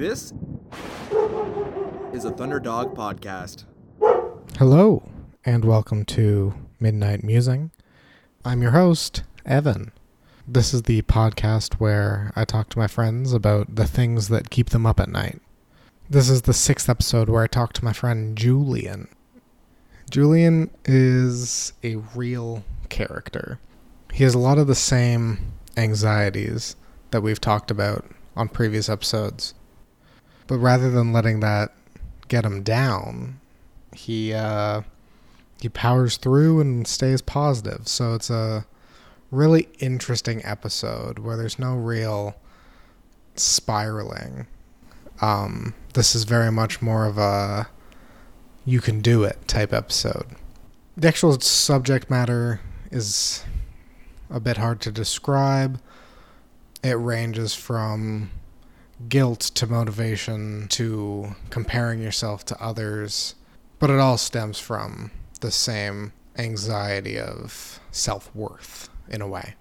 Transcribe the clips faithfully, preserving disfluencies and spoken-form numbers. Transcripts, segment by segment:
This is a Thunderdog podcast. Hello, and welcome to Midnight Musing. I'm your host, Evan. This is the podcast where I talk to my friends about the things that keep them up at night. This is the sixth episode where I talk to my friend Julian. Julian is a real character. He has a lot of the same anxieties that we've talked about on previous episodes. But rather than letting that get him down, he uh, he powers through and stays positive. So it's a really interesting episode where there's no real spiraling. Um, this is very much more of a you can do it type episode. The actual subject matter is a bit hard to describe. It ranges from guilt to motivation to comparing yourself to others, but it all stems from the same anxiety of self-worth in a way.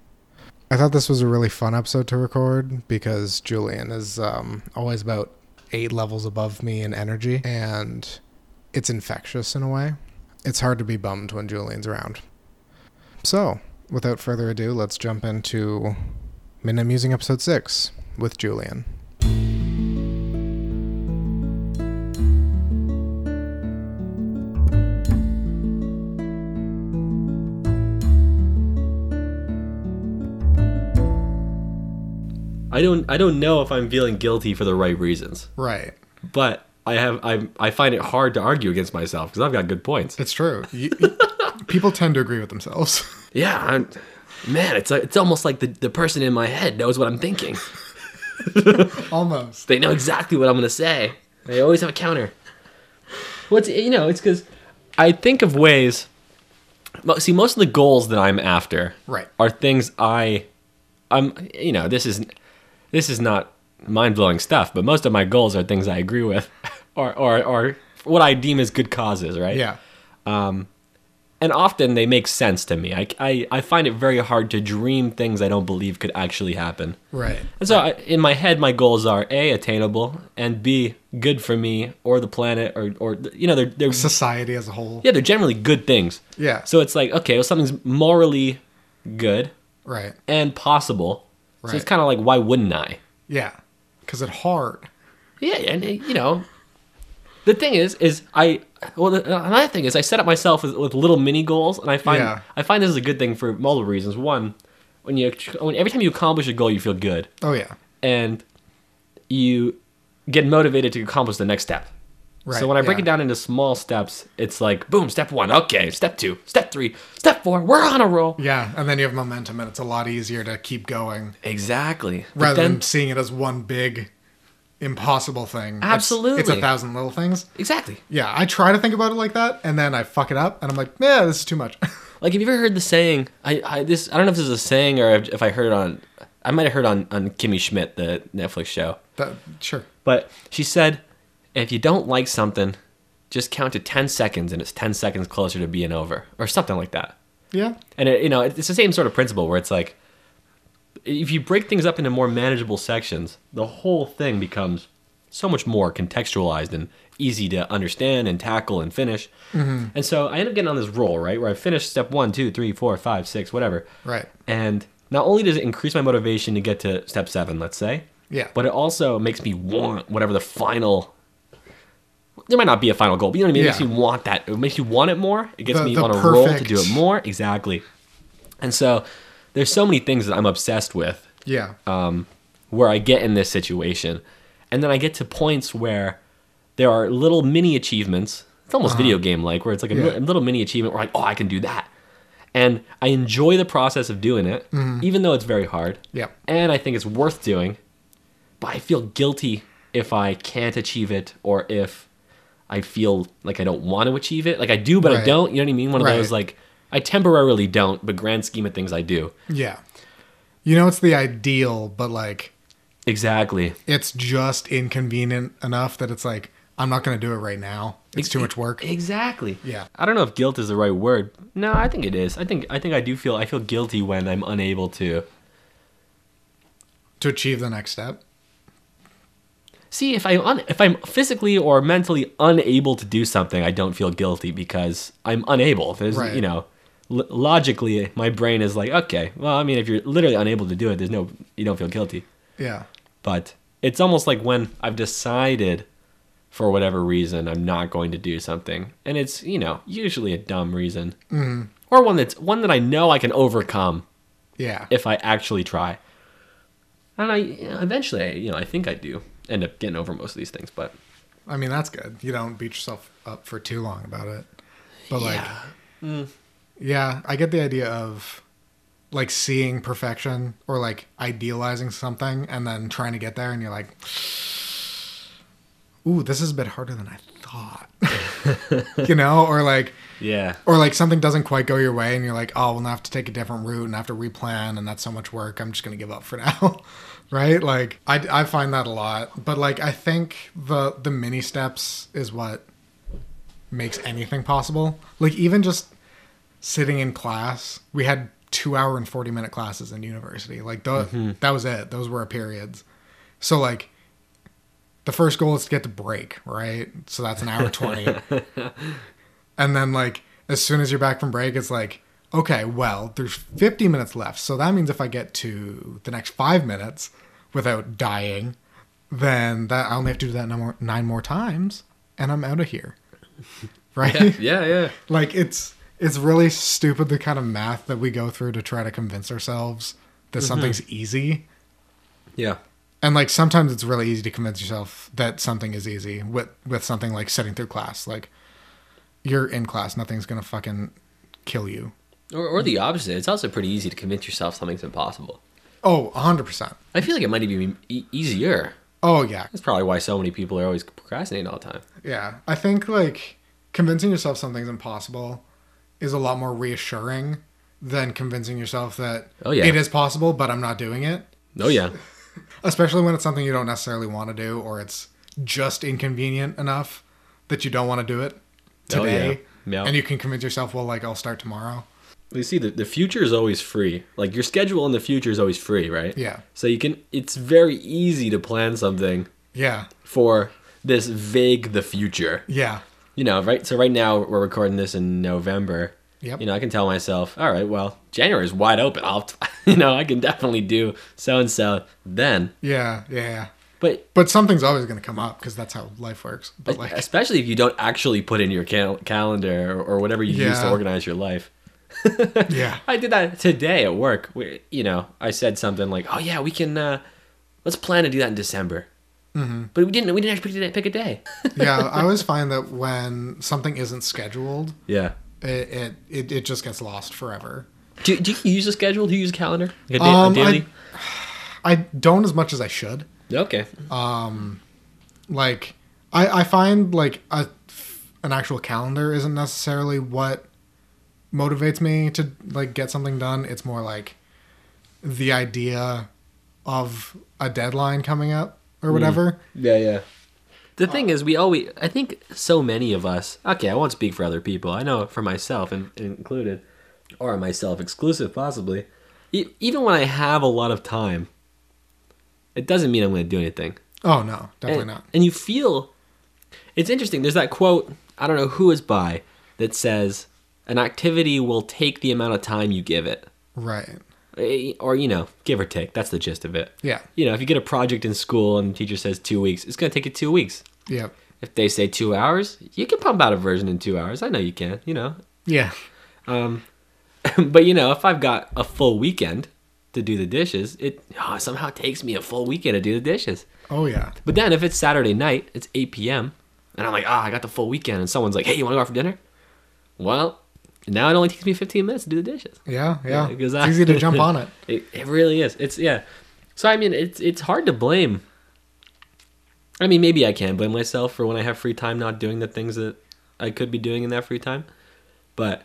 I thought this was a really fun episode to record because Julian is um, always about eight levels above me in energy, and it's infectious in a way. It's hard to be bummed when Julian's around. So, without further ado, let's jump into Midnight Musing Episode six with Julian. I don't I don't know if I'm feeling guilty for the right reasons. Right. But I have I I find it hard to argue against myself because I've got good points. It's true. You, people tend to agree with themselves. Yeah, I'm Man, it's like, it's almost like the, the person in my head knows what I'm thinking. Almost. They know exactly what I'm going to say. They always have a counter. What's you know, it's because I think of ways... See, most of the goals that I'm after right. are things I... I'm, you know, this is this is not mind-blowing stuff, but most of my goals are things I agree with or, or, or what I deem as good causes, right? Yeah. Um... And often they make sense to me. I, I, I find it very hard to dream things I don't believe could actually happen. Right. And so I, in my head, my goals are A, attainable, and B, good for me or the planet or, or you know, they're, they're... Society as a whole. Yeah, they're generally good things. Yeah. So it's like, okay, well, something's morally good. Right. And possible. Right. So it's kind of like, why wouldn't I? Yeah. Because it's hard. Yeah, and, you know... The thing is, is I well another thing is I set up myself with, with little mini goals, and I find yeah. I find this is a good thing for multiple reasons. One, when you when every time you accomplish a goal, you feel good. Oh yeah, and you get motivated to accomplish the next step. Right. So when I break yeah. it down into small steps, it's like boom, step one, okay, step two, step three, step four, we're on a roll. Yeah, and then you have momentum, and it's a lot easier to keep going. Exactly. Rather then, than seeing it as one big. Impossible thing. Absolutely. It's, it's a thousand little things. Exactly. Yeah, I try to think about it like that, and then I fuck it up, and I'm like, yeah, this is too much. Like, have you ever heard the saying, I, I this I don't know if this is a saying or if I heard it on, I might have heard on, on Kimmy Schmidt, the Netflix show. That, sure. But she said, if you don't like something, just count to ten seconds, and it's ten seconds closer to being over, or something like that. Yeah. And, it, you know, it's the same sort of principle where it's like, if you break things up into more manageable sections, the whole thing becomes so much more contextualized and easy to understand and tackle and finish. Mm-hmm. And so I end up getting on this roll, right, where I finish step one, two, three, four, five, six, whatever. Right. And not only does it increase my motivation to get to step seven, let's say, yeah, but it also makes me want whatever the final... There might not be a final goal, but you know what I mean? It yeah. makes me want that. It makes you want it more. It gets the, me the on perfect. a roll to do it more. Exactly. And so... There's so many things that I'm obsessed with. Yeah. Um, where I get in this situation. And then I get to points where there are little mini achievements. It's almost uh-huh. video game-like, where it's like a, yeah. mi- a little mini achievement where like, oh, I can do that. And I enjoy the process of doing it, mm-hmm. even though it's very hard. Yeah. And I think it's worth doing. But I feel guilty if I can't achieve it or if I feel like I don't want to achieve it. Like I do, but right. I don't. You know what I mean? One of right. those like... I temporarily don't, but grand scheme of things, I do. Yeah. You know, it's the ideal, but like... Exactly. It's just inconvenient enough that it's like, I'm not going to do it right now. It's Ex- too much work. Exactly. Yeah. I don't know if guilt is the right word. No, I think it is. I think I think I do feel... I feel guilty when I'm unable to... To achieve the next step? see, if I'm un- if I'm physically or mentally unable to do something, I don't feel guilty because I'm unable. There's, right. you know, l- logically, my brain is like, okay, well, I mean, if you're literally unable to do it, there's no, you don't feel guilty. Yeah. But it's almost like when I've decided, for whatever reason, I'm not going to do something, and it's, you know, usually a dumb reason, mm. or one that's one that I know I can overcome. Yeah. If I actually try. And I eventually, I, you know, I think I do end up getting over most of these things, but I mean, that's good. You don't beat yourself up for too long about it. But like, yeah, mm. yeah I get the idea of like seeing perfection or like idealizing something and then trying to get there, and you're like, ooh, this is a bit harder than I thought, you know, or like, yeah, or like something doesn't quite go your way and you're like, oh, we'll now have to take a different route and have to replan, and that's so much work, I'm just going to give up for now. Right? Like I, I find that a lot, but like, I think the, the mini steps is what makes anything possible. Like even just sitting in class, we had two hour and forty minute classes in university. Like the, mm-hmm. that was it. Those were our periods. So like, the first goal is to get to break, right? So that's an hour twenty. And then like, as soon as you're back from break, it's like, okay, well, there's fifty minutes left. So that means if I get to the next five minutes without dying, then that I only have to do that nine more, nine more times and I'm out of here. Right? Yeah, yeah, yeah. Like it's, it's really stupid, the kind of math that we go through to try to convince ourselves that mm-hmm. something's easy. Yeah. And like sometimes it's really easy to convince yourself that something is easy with, with something like sitting through class. Like you're in class, nothing's going to fucking kill you. Or, or the opposite. It's also pretty easy to convince yourself something's impossible. Oh, one hundred percent. I feel like it might even be easier. Oh, yeah. That's probably why so many people are always procrastinating all the time. Yeah. I think like convincing yourself something's impossible is a lot more reassuring than convincing yourself that oh, yeah. it is possible, but I'm not doing it. Oh, yeah. Especially when it's something you don't necessarily want to do, or it's just inconvenient enough that you don't want to do it today. Oh, yeah. Yeah. And you can convince yourself, well, like, I'll start tomorrow. You see, the, the future is always free. Like, your schedule in the future is always free, right? Yeah. So you can, it's very easy to plan something. Yeah. For this vague, the future. Yeah. You know, right? So right now, we're recording this in November. Yep. You know, I can tell myself, all right, well, January is wide open. I'll, t- you know, I can definitely do so and so then. Yeah, yeah, yeah. But but something's always going to come up because that's how life works. But like, especially if you don't actually put in your cal- calendar or, or whatever you yeah. use to organize your life. Yeah, I did that today at work. We, you know, I said something like, "Oh yeah, we can uh, let's plan to do that in December," mm-hmm. but we didn't. We didn't actually pick a day. Yeah, I always find that when something isn't scheduled, yeah. It, it it it just gets lost forever. Do do you use a schedule? Do you use a calendar? Like a, da- um, a daily? I, I don't as much as I should. Okay. Um, like I I find like a an actual calendar isn't necessarily what motivates me to like get something done. It's more like the idea of a deadline coming up or whatever. Mm. Yeah, yeah. The thing is, we always, I think so many of us, okay, I won't speak for other people. I know for myself in, included, or myself exclusive possibly, e- even when I have a lot of time, it doesn't mean I'm going to do anything. Oh, no, definitely and, not. And you feel, it's interesting, there's that quote, I don't know who is by, that says, an activity will take the amount of time you give it. Right. Or, you know, give or take. That's the gist of it. Yeah. You know, if you get a project in school and the teacher says two weeks, it's going to take you two weeks. Yeah. If they say two hours, you can pump out a version in two hours. I know you can, you know. Yeah. Um, but, you know, if I've got a full weekend to do the dishes, it oh, somehow takes me a full weekend to do the dishes. Oh, yeah. But then if it's Saturday night, it's eight p.m., and I'm like, ah, oh, I got the full weekend, and someone's like, hey, you want to go out for dinner? Well... now it only takes me fifteen minutes to do the dishes. Yeah, yeah. yeah it's I, easy to jump on it. it. It really is. It's yeah. So I mean, it's it's hard to blame. I mean, maybe I can blame myself for when I have free time not doing the things that I could be doing in that free time. But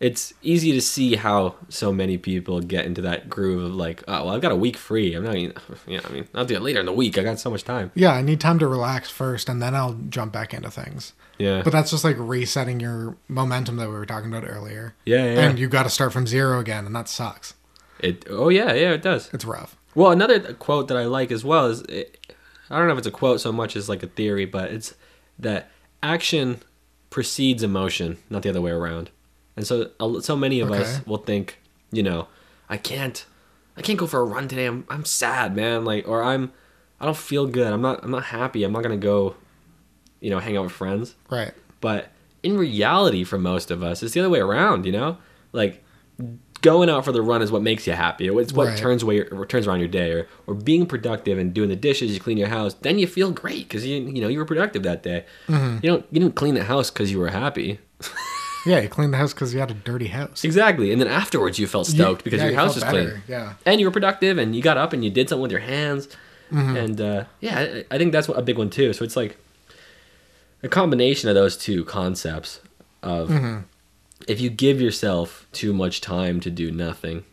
it's easy to see how so many people get into that groove of like, oh, well, I've got a week free. I'm not, you know, I mean, I'll do it later in the week. I got so much time. Yeah, I need time to relax first, and then I'll jump back into things. Yeah. But that's just like resetting your momentum that we were talking about earlier. Yeah, yeah. And you got to start from zero again, and that sucks. It. Oh, yeah, yeah, it does. It's rough. Well, another quote that I like as well is, it, I don't know if it's a quote so much as like a theory, but it's that action precedes emotion, not the other way around. And so so many of okay. us will think, you know, I can't I can't go for a run today. I'm I'm sad, man. Like, or I'm I don't feel good. I'm not I'm not happy. I'm not going to go, you know, hang out with friends. Right. But in reality, for most of us, it's the other way around, you know? Like, going out for the run is what makes you happy. It's what right. turns away, or turns around your day. Or, or being productive and doing the dishes, you clean your house, then you feel great because you you know you were productive that day. Mm-hmm. You don't you didn't clean the house because you were happy. Yeah, you cleaned the house because you had a dirty house. Exactly, and then afterwards you felt stoked you, because yeah, your you house was better. Clean. Yeah, and you were productive, and you got up and you did something with your hands. Mm-hmm. And uh, yeah, I, I think that's a big one too. So it's like a combination of those two concepts of. Mm-hmm. If you give yourself too much time to do nothing,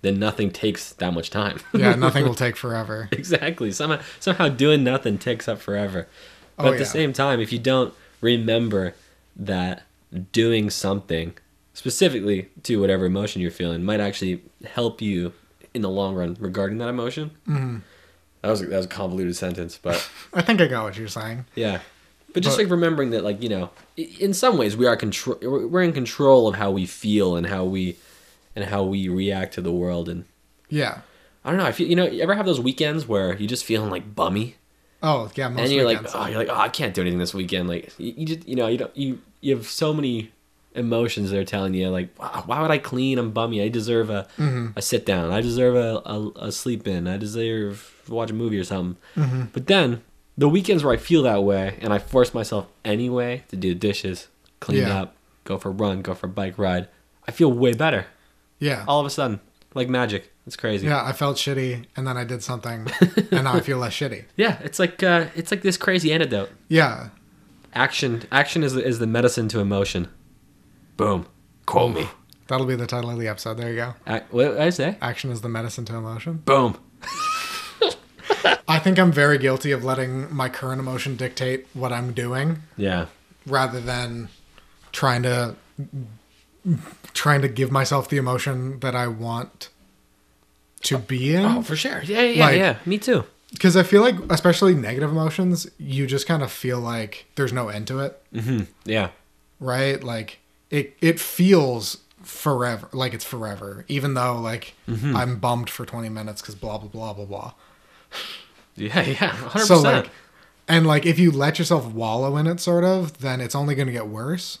then nothing takes that much time. Yeah, nothing will take forever. Exactly. Somehow, somehow doing nothing takes up forever. But oh, at yeah. the same time, if you don't remember that doing something, specifically to whatever emotion you're feeling, might actually help you in the long run regarding that emotion. Mm-hmm. That was, that was a convoluted sentence, but... I think I got what you're saying. Yeah. But just but, like remembering that, like, you know, in some ways we are control. We're in control of how we feel and how we, and how we react to the world. And yeah, I don't know. I feel you know. You ever have those weekends where you're just feeling like bummy? Oh yeah, most and you're weekends, like, oh, you're like, oh, I can't do anything this weekend. Like you, you just, you know, you don't, you, you have so many emotions that are telling you, like, wow, why would I clean? I'm bummy. I deserve a, mm-hmm. a sit down. I deserve a, a, a sleep in. I deserve to watch a movie or something. Mm-hmm. But then. The weekends where I feel that way and I force myself anyway to do dishes, clean yeah. up, go for a run, go for a bike ride, I feel way better. Yeah. All of a sudden. Like magic. It's crazy. Yeah, I felt shitty and then I did something and now I feel less shitty. Yeah, it's like uh, it's like this crazy antidote. Yeah. Action action is, is the medicine to emotion. Boom. Call me. That'll be the title of the episode. There you go. A- what did I say? Action is the medicine to emotion. Boom. I think I'm very guilty of letting my current emotion dictate what I'm doing. Yeah. Rather than trying to trying to give myself the emotion that I want to be in. Oh, for sure. Yeah, yeah, like, yeah. Me too. Because I feel like, especially negative emotions, you just kind of feel like there's no end to it. Mm-hmm. Yeah. Right? Like, it it feels forever. Like, it's forever. Even though, like, mm-hmm. I'm bummed for twenty minutes because blah, blah, blah, blah, blah. Yeah, yeah, one hundred percent. So like, and like, if you let yourself wallow in it, sort of, then it's only going to get worse.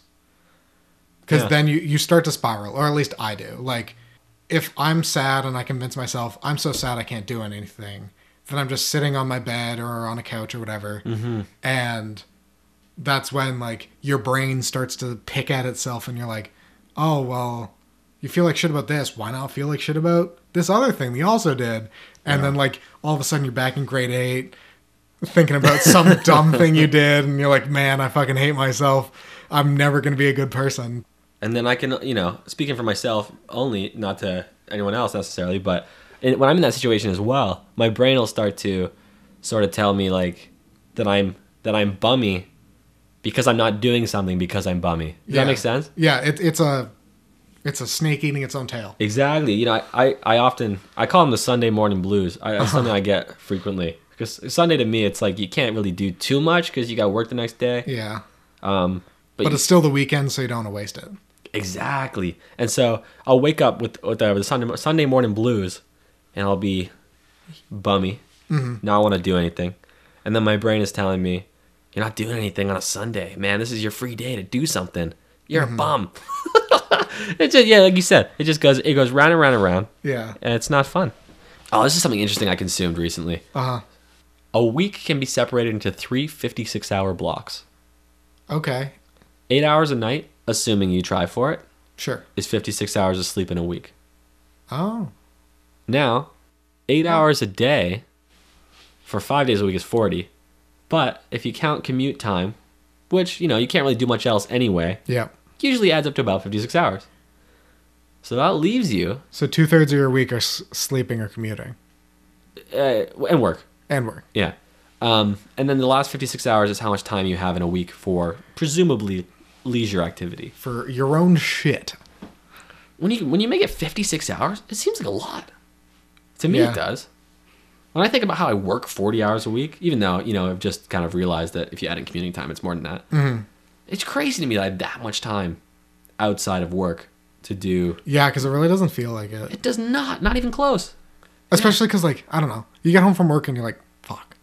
Because yeah. then you, you start to spiral, or at least I do. Like, if I'm sad and I convince myself, I'm so sad I can't do anything, then I'm just sitting on my bed or on a couch or whatever. Mm-hmm. And that's when, like, your brain starts to pick at itself and you're like, oh, well, you feel like shit about this. Why not feel like shit about this other thing they also did? And yeah. then, like, all of a sudden you're back in grade eight thinking about some dumb thing you did. And you're like, man, I fucking hate myself. I'm never going to be a good person. And then I can, you know, speaking for myself only, not to anyone else necessarily, but in, when I'm in that situation as well, my brain will start to sort of tell me, like, that I'm that I'm bummy because I'm not doing something because I'm bummy. Does yeah. that make sense? Yeah, it, it's a... It's a snake eating its own tail. Exactly. You know, I, I, I often, I call them the Sunday morning blues. I, that's something I get frequently. Because Sunday to me, it's like you can't really do too much because you got work the next day. Yeah. Um, But, but you, it's still the weekend, so you don't want to waste it. Exactly. And so I'll wake up with, with the Sunday, Sunday morning blues and I'll be bummy. Mm-hmm. Not want to do anything. And then my brain is telling me, you're not doing anything on a Sunday. Man, this is your free day to do something. You're mm-hmm. a bum. It just, yeah, like you said, it just goes it goes round and round and round. Yeah. And it's not fun. Oh, this is something interesting I consumed recently. Uh-huh. A week can be separated into three fifty-six hour blocks. Okay. Eight hours a night, assuming you try for it. Sure. Is fifty-six hours of sleep in a week. Oh. Now, eight oh. hours a day for five days a week is forty. But if you count commute time, which, you know, you can't really do much else anyway. Yeah. Usually adds up to about fifty-six hours. So that leaves you... So two-thirds of your week are s- sleeping or commuting. Uh, and work. And work. Yeah. Um, and then the last fifty-six hours is how much time you have in a week for presumably leisure activity. For your own shit. When you when you make it fifty-six hours, it seems like a lot. To me, yeah. it does. When I think about how I work forty hours a week, even though, you know, I've just kind of realized that if you add in commuting time, it's more than that. Mm-hmm. It's crazy to me that I have that much time outside of work to do. Yeah, because it really doesn't feel like it. It does not. Not even close. Especially because, yeah. like, I don't know. You get home from work and you're like, fuck.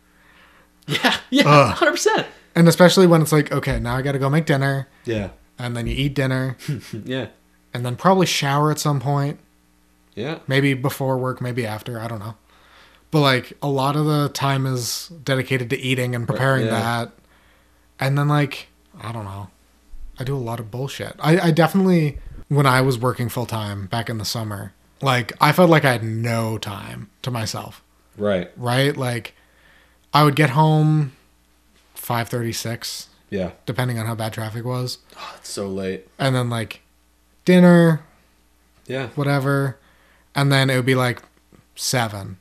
Yeah. Yeah. Ugh. one hundred percent. And especially when it's like, okay, now I got to go make dinner. Yeah. And then you eat dinner. Yeah. And then probably shower at some point. Yeah. Maybe before work, maybe after. I don't know. But, like, a lot of the time is dedicated to eating and preparing right, yeah. that. And then, like, I don't know. I do a lot of bullshit. I, I definitely, when I was working full-time back in the summer, like, I felt like I had no time to myself. Right. Right? Like, I would get home five thirty, six Yeah. Depending on how bad traffic was. Oh, it's so late. And then, like, dinner. Yeah. Whatever. And then it would be, like, seven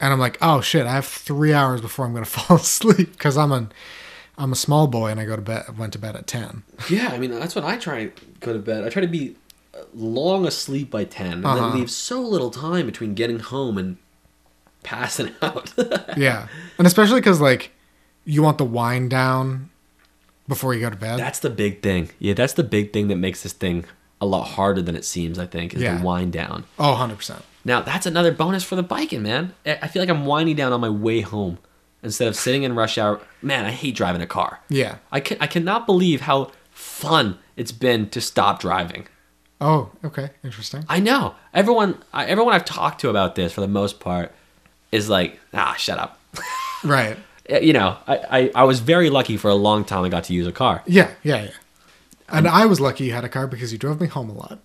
And I'm like, oh shit! I have three hours before I'm gonna fall asleep because I'm a, I'm a small boy and I go to bed. Went to bed at ten. Yeah, I mean that's when I try to go to bed. I try to be long asleep by ten, and uh-huh. then leave so little time between getting home and passing out. Yeah, and especially because like you want the wind down before you go to bed. That's the big thing. Yeah, that's the big thing that makes this thing a lot harder than it seems. I think is yeah. the wind down. Oh, one hundred percent. Now, that's another bonus for the biking, man. I feel like I'm winding down on my way home instead of sitting in rush hour. Man, I hate driving a car. Yeah. I can, I cannot believe how fun it's been to stop driving. Oh, okay. Interesting. I know. Everyone I, everyone I've talked to about this, for the most part, is like, ah, shut up. Right. You know, I, I, I was very lucky for a long time I got to use a car. Yeah, yeah, yeah. And I was lucky you had a car because you drove me home a lot.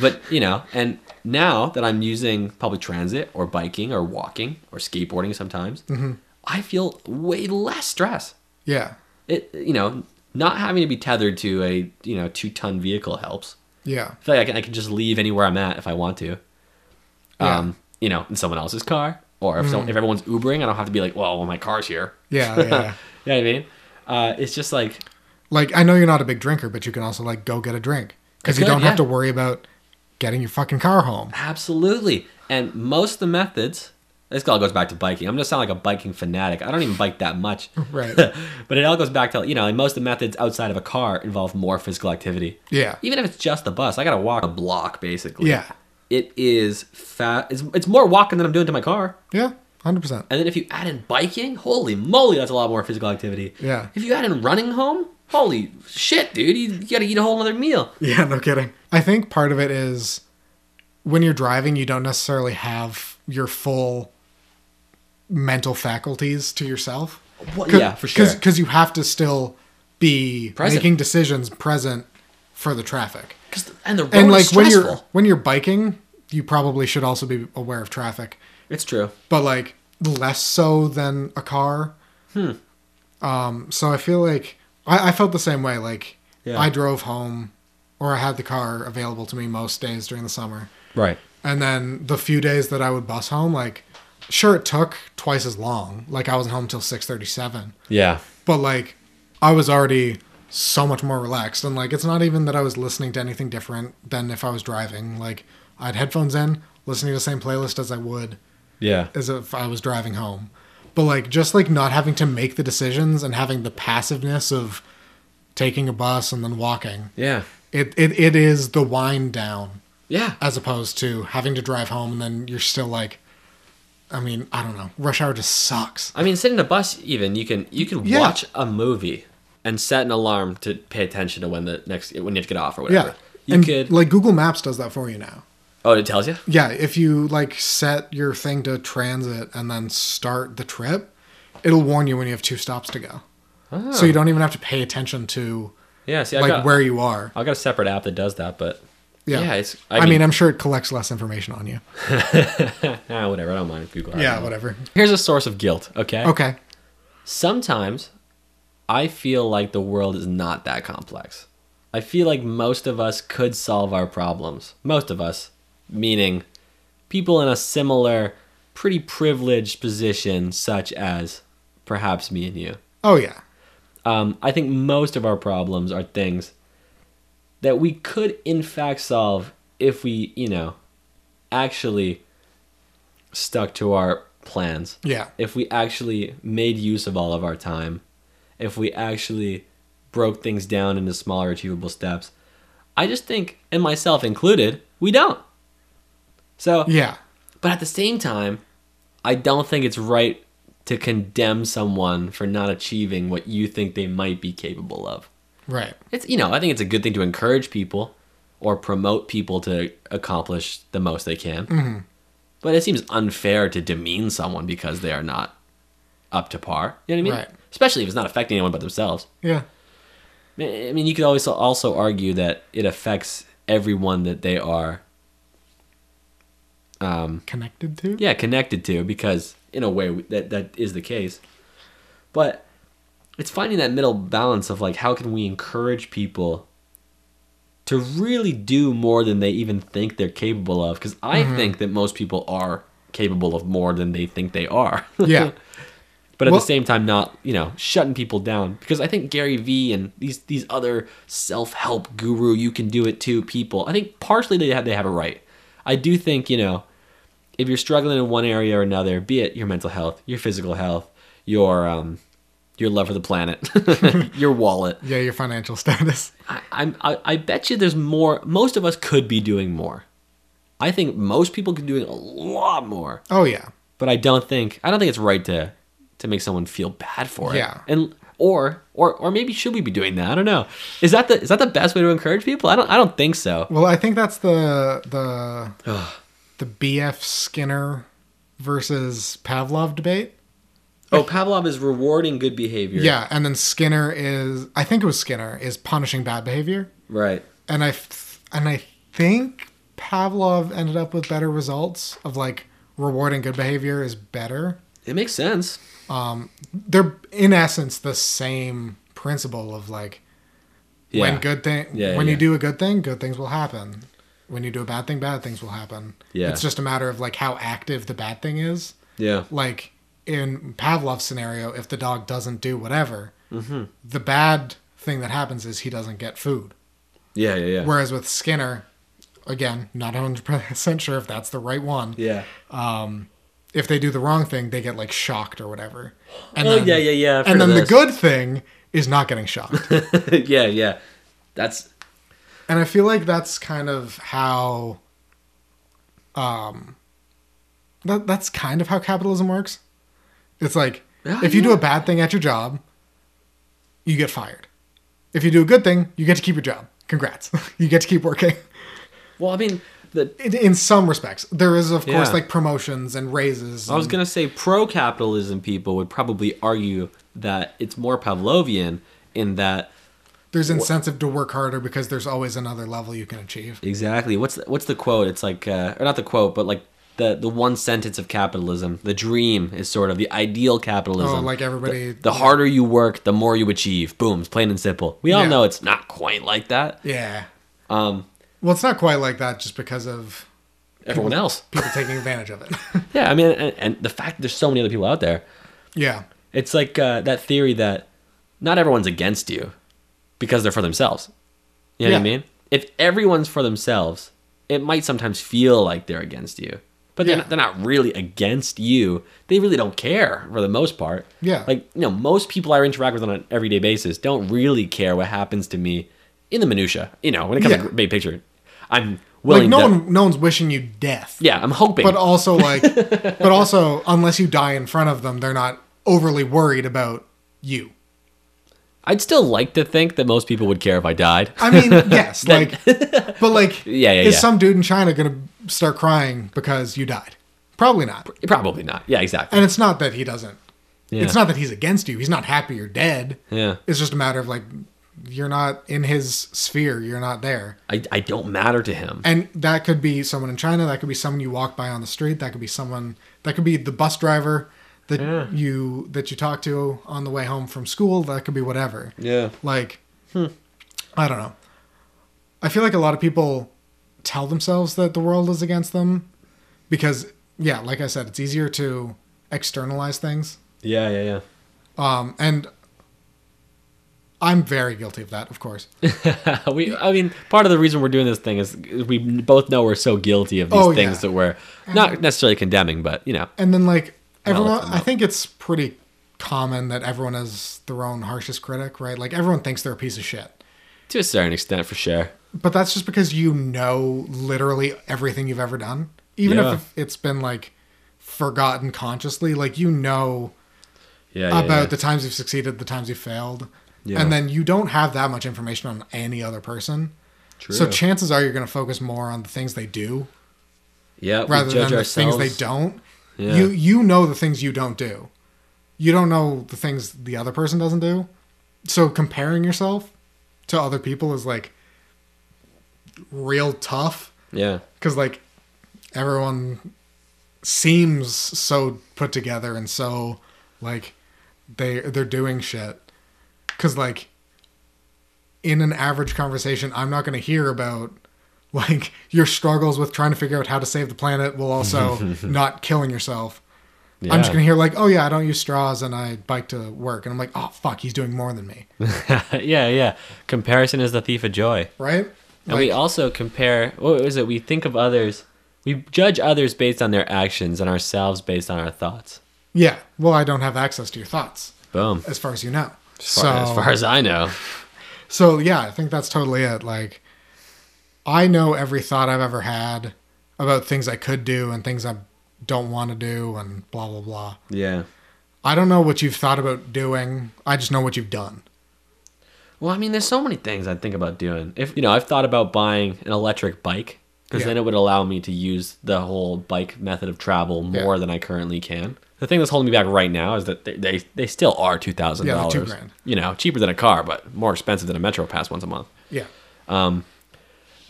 But, you know, and now that I'm using public transit or biking or walking or skateboarding sometimes, mm-hmm. I feel way less stress. Yeah. It, you know, not having to be tethered to a, you know, two-ton vehicle helps. Yeah. I feel like I can, I can just leave anywhere I'm at if I want to. Yeah. Um, you know, in someone else's car. Or if, mm. someone, if everyone's Ubering, I don't have to be like, well, well my car's here. Yeah, yeah. yeah. You know what I mean? Uh, it's just like... Like, I know you're not a big drinker, but you can also, like, go get a drink. Because you don't yeah. have to worry about getting your fucking car home. Absolutely. And most of the methods... This all goes back to biking. I'm going to sound like a biking fanatic. I don't even bike that much. Right. But it all goes back to, you know, like most of the methods outside of a car involve more physical activity. Yeah. Even if it's just the bus. I got to walk a block, basically. Yeah. It is fat. It's, it's more walking than I'm doing to my car. Yeah. one hundred percent. And then if you add in biking, holy moly, that's a lot more physical activity. Yeah. If you add in running home... Holy shit, dude. You gotta eat a whole other meal. Yeah, no kidding. I think part of it is when you're driving, you don't necessarily have your full mental faculties to yourself. Well, yeah, for sure. Because you have to still be present. Making decisions present for the traffic. Cause the, and the road and like is stressful. When you're, when you're biking, you probably should also be aware of traffic. It's true. But like less so than a car. Hmm. Um, so I feel like... I felt the same way. Like, yeah. I drove home, or I had the car available to me most days during the summer. Right. And then the few days that I would bus home, like, sure, it took twice as long. Like, I wasn't home till six thirty-seven Yeah. But, like, I was already so much more relaxed. And, like, it's not even that I was listening to anything different than if I was driving. Like, I had headphones in, listening to the same playlist as I would. Yeah. As if I was driving home. But, like, just, like, not having to make the decisions and having the passiveness of taking a bus and then walking. Yeah. It it, it is the wind down. Yeah. As opposed to having to drive home and then you're still, like, I mean, I don't know. Rush hour just sucks. I mean, sitting in a bus, even, you can you can yeah. watch a movie and set an alarm to pay attention to when the next when you have to get off or whatever. Yeah. You and, could... like, Google Maps does that for you now. Oh, it tells you? Yeah, if you like set your thing to transit and then start the trip, it'll warn you when you have two stops to go. Oh. So you don't even have to pay attention to yeah, see, like got, where you are. I've got a separate app that does that, but yeah, yeah it's. I, I mean, mean, I'm sure it collects less information on you. Nah, whatever, I don't mind if Google. Yeah, whatever. Here's a source of guilt, okay? Okay. Sometimes I feel like the world is not that complex. I feel like most of us could solve our problems. Most of us. Meaning people in a similar, pretty privileged position, such as perhaps me and you. Oh, yeah. Um, I think most of our problems are things that we could, in fact, solve if we, you know, actually stuck to our plans. Yeah. If we actually made use of all of our time, if we actually broke things down into smaller achievable steps, I just think, and myself included, we don't. So, yeah. But at the same time, I don't think it's right to condemn someone for not achieving what you think they might be capable of. Right. It's, you know, I think it's a good thing to encourage people or promote people to accomplish the most they can. Mm-hmm. But it seems unfair to demean someone because they are not up to par. You know what I mean? Right. Especially if it's not affecting anyone but themselves. Yeah. I mean, you could always also argue that it affects everyone that they are um, connected to. Yeah, connected to, because in a way that that is the case. But it's finding that middle balance of like, how can we encourage people to really do more than they even think they're capable of? Because I mm-hmm. think that most people are capable of more than they think they are. Yeah. But at well, the same time, not, you know, shutting people down. Because I think Gary Vee and these these other self-help guru, you can do it too, people, I think partially they have, they have a right. I do think, you know, if you're struggling in one area or another, be it your mental health, your physical health, your um, your love for the planet, your wallet. Yeah, your financial status. I, I'm, I, I bet you there's more. Most of us could be doing more. I think most people could be doing a lot more. Oh, yeah. But I don't think, I don't think it's right to... to make someone feel bad for it. Yeah. And or or or maybe should we be doing that? I don't know. Is that the is that the best way to encourage people? I don't I don't think so. Well, I think that's the the Ugh. the B F Skinner versus Pavlov debate. Oh, Pavlov is rewarding good behavior. Yeah, and then Skinner is I think it was Skinner is punishing bad behavior. Right. And I and I think Pavlov ended up with better results of like rewarding good behavior is better. It makes sense. Um, they're in essence the same principle of like, yeah. when good thing, yeah, when yeah. you do a good thing, good things will happen. When you do a bad thing, bad things will happen. Yeah. It's just a matter of like how active the bad thing is. Yeah. Like in Pavlov's scenario, if the dog doesn't do whatever, mm-hmm. the bad thing that happens is he doesn't get food. Yeah, yeah, yeah. Whereas with Skinner, again, not one hundred percent sure if that's the right one. Yeah. Um, if they do the wrong thing, they get like shocked or whatever. And oh then, yeah, yeah, yeah. And then this. The good thing is not getting shocked. yeah, yeah. That's. And I feel like that's kind of how. Um. That that's kind of how capitalism works. It's like yeah, if you yeah. do a bad thing at your job, you get fired. If you do a good thing, you get to keep your job. Congrats! You get to keep working. Well, I mean. The, in, in some respects. There is, of yeah. course, like promotions and raises. And, I was going to say pro-capitalism people would probably argue that it's more Pavlovian in that... There's incentive wh- to work harder because there's always another level you can achieve. Exactly. What's the, what's the quote? It's like... Uh, or not the quote, but like the, the one sentence of capitalism. The dream is sort of the ideal capitalism. Oh, like everybody... The, the harder you work, the more you achieve. Boom. It's plain and simple. We all yeah. know it's not quite like that. Yeah. Um... Well, it's not quite like that just because of everyone people, else. People taking advantage of it. yeah, I mean, and, and the fact that there's so many other people out there. Yeah. It's like uh, that theory that not everyone's against you because they're for themselves. You know yeah. what I mean? If everyone's for themselves, it might sometimes feel like they're against you. But they're, yeah. not, they're not really against you. They really don't care for the most part. Yeah. Like, you know, most people I interact with on an everyday basis don't really care what happens to me in the minutia. You know, when it comes yeah. to big picture. I'm willing. Like no to, one, no one's wishing you death. Yeah, I'm hoping. But also, like, but also, unless you die in front of them, they're not overly worried about you. I'd still like to think that most people would care if I died. I mean, yes, then, like, but like, yeah, yeah, is yeah. some dude in China gonna start crying because you died? Probably not. Probably not. Yeah, exactly. And it's not that he doesn't. Yeah. It's not that he's against you. He's not happy you're dead. Yeah. It's just a matter of like. You're not in his sphere. You're not there. I, I don't matter to him. And that could be someone in China. That could be someone you walk by on the street. That could be someone. That could be the bus driver that yeah. you that you talk to on the way home from school. That could be whatever. Yeah. Like, hmm. I don't know. I feel like a lot of people tell themselves that the world is against them because, yeah, like I said, it's easier to externalize things. Yeah, yeah, yeah. Um, and. I'm very guilty of that, of course. we, I mean, part of the reason we're doing this thing is we both know we're so guilty of these oh, things yeah. that we're and not necessarily condemning, but, you know. And then, like, Everyone, I think it's pretty common that everyone is their own harshest critic, right? Like, everyone thinks they're a piece of shit. To a certain extent, for sure. But that's just because you know literally everything you've ever done. Even yeah. if it's been, like, forgotten consciously, like, you know yeah, yeah, about yeah. the times you've succeeded, the times you've failed. Yeah. And then you don't have that much information on any other person. True. So chances are you're going to focus more on the things they do. Yeah, rather than the ourselves. Things they don't. Yeah. You you know the things you don't do. You don't know the things the other person doesn't do. So comparing yourself to other people is, like, real tough. Yeah. Because, like, everyone seems so put together and so, like, they, they're doing shit. Because, like, in an average conversation, I'm not going to hear about, like, your struggles with trying to figure out how to save the planet while also not killing yourself. Yeah. I'm just going to hear, like, oh, yeah, I don't use straws and I bike to work. And I'm like, oh, fuck, he's doing more than me. yeah, yeah. Comparison is the thief of joy. Right? And like, we also compare, what is it? We think of others, we judge others based on their actions and ourselves based on our thoughts. Yeah. Well, I don't have access to your thoughts. Boom. As far as you know. As far, so, as far as I know. So, yeah, I think that's totally it. Like, I know every thought I've ever had about things I could do and things I don't want to do and blah, blah, blah. Yeah. I don't know what you've thought about doing. I just know what you've done. Well, I mean, there's so many things I think about doing. If, you know, I've thought about buying an electric bike because yeah. then it would allow me to use the whole bike method of travel more yeah. than I currently can. The thing that's holding me back right now is that they they, they still are two thousand dollars. Yeah, two grand. You know, cheaper than a car, but more expensive than a Metro Pass once a month. Yeah. Um,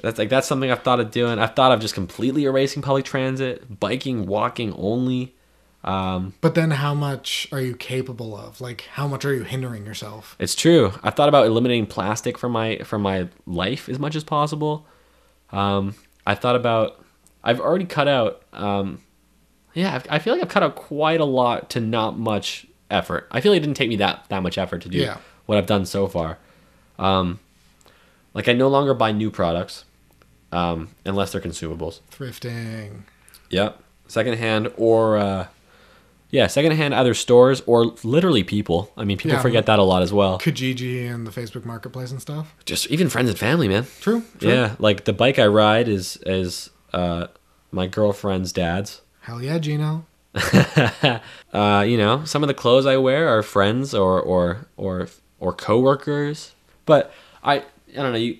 That's like that's something I've thought of doing. I've thought of just completely erasing public transit, biking, walking only. Um, but then how much are you capable of? Like, how much are you hindering yourself? It's true. I've thought about eliminating plastic from my from my life as much as possible. Um, I thought about... I've already cut out... Um, yeah, I've, I feel like I've cut out quite a lot to not much effort. I feel like it didn't take me that, that much effort to do yeah. what I've done so far. Um, like, I no longer buy new products. Um, unless they're consumables. Thrifting. Yep. Secondhand or, uh, yeah, secondhand either stores or literally people. I mean, people yeah, forget that a lot as well. Kijiji and the Facebook Marketplace and stuff. Just even friends and family, man. True. True. Yeah. Like the bike I ride is, is, uh, my girlfriend's dad's. Hell yeah, Gino. uh, you know, some of the clothes I wear are friends or, or, or, or coworkers. But I, I don't know. You,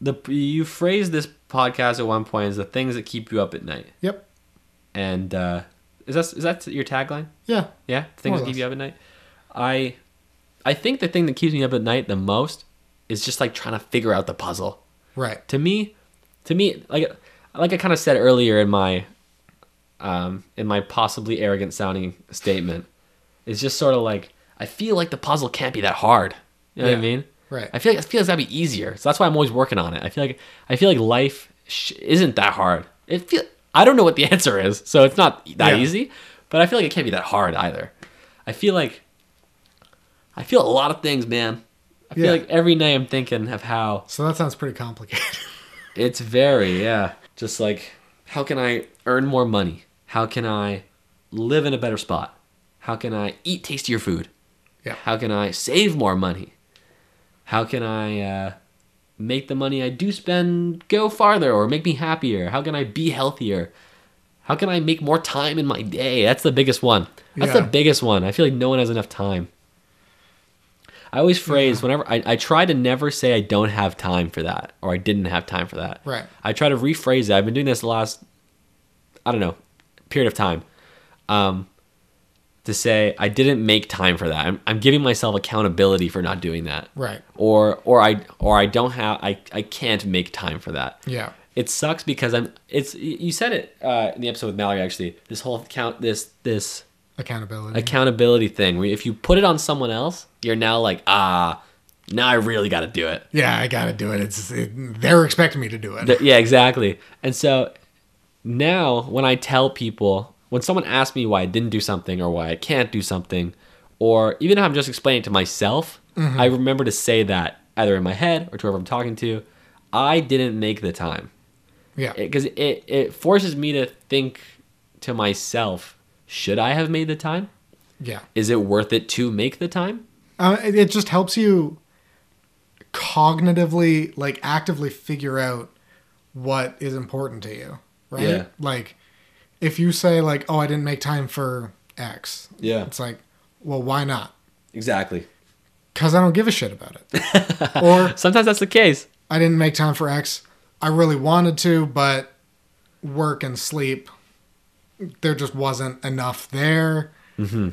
the, you phrased this podcast at one point is the things that keep you up at night. Yep. And uh is that is that your tagline? Yeah. Yeah, things that keep you up at night. I I think the thing that keeps me up at night the most is just like trying to figure out the puzzle. Right. To me, to me like like I kind of said earlier in my um in my possibly arrogant sounding statement, it's just sort of like I feel like the puzzle can't be that hard. You know yeah. what I mean? Right. I feel like I feel like that'd be easier. So that's why I'm always working on it. I feel like I feel like life sh- isn't that hard. It feel I don't know what the answer is, so it's not that yeah. easy. But I feel like it can't be that hard either. I feel like I feel a lot of things, man. I feel yeah. like every night I'm thinking of how. So that sounds pretty complicated. It's very yeah. Just like how can I earn more money? How can I live in a better spot? How can I eat tastier food? Yeah. How can I save more money? How can I uh, make the money I do spend go farther or make me happier? How can I be healthier? How can I make more time in my day? That's the biggest one. That's yeah. the biggest one. I feel like no one has enough time. I always phrase, yeah. whenever I, I try to never say I don't have time for that or I didn't have time for that. Right. I try to rephrase it. I've been doing this the last, I don't know, period of time. Um, to say I didn't make time for that. I'm, I'm giving myself accountability for not doing that. Right. Or or I or I don't have I, I can't make time for that. Yeah. It sucks because I'm it's you said it uh, in the episode with Mallory actually. This whole account this this accountability accountability thing where if you put it on someone else, you're now like ah now I really got to do it. Yeah, I got to do it. It's it, they're expecting me to do it. The, yeah, exactly. And so now when I tell people when someone asks me why I didn't do something or why I can't do something, or even if I'm just explaining it to myself, mm-hmm. I remember to say that either in my head or to whoever I'm talking to, I didn't make the time. Yeah. Because it, it, it forces me to think to myself should I have made the time? Yeah. Is it worth it to make the time? Uh, it just helps you cognitively, like, actively figure out what is important to you, right? Yeah. Like, if you say, like, oh, I didn't make time for X. Yeah. It's like, well, why not? Exactly. Because I don't give a shit about it. Or sometimes that's the case. I didn't make time for X. I really wanted to, but work and sleep, there just wasn't enough there. Mm-hmm.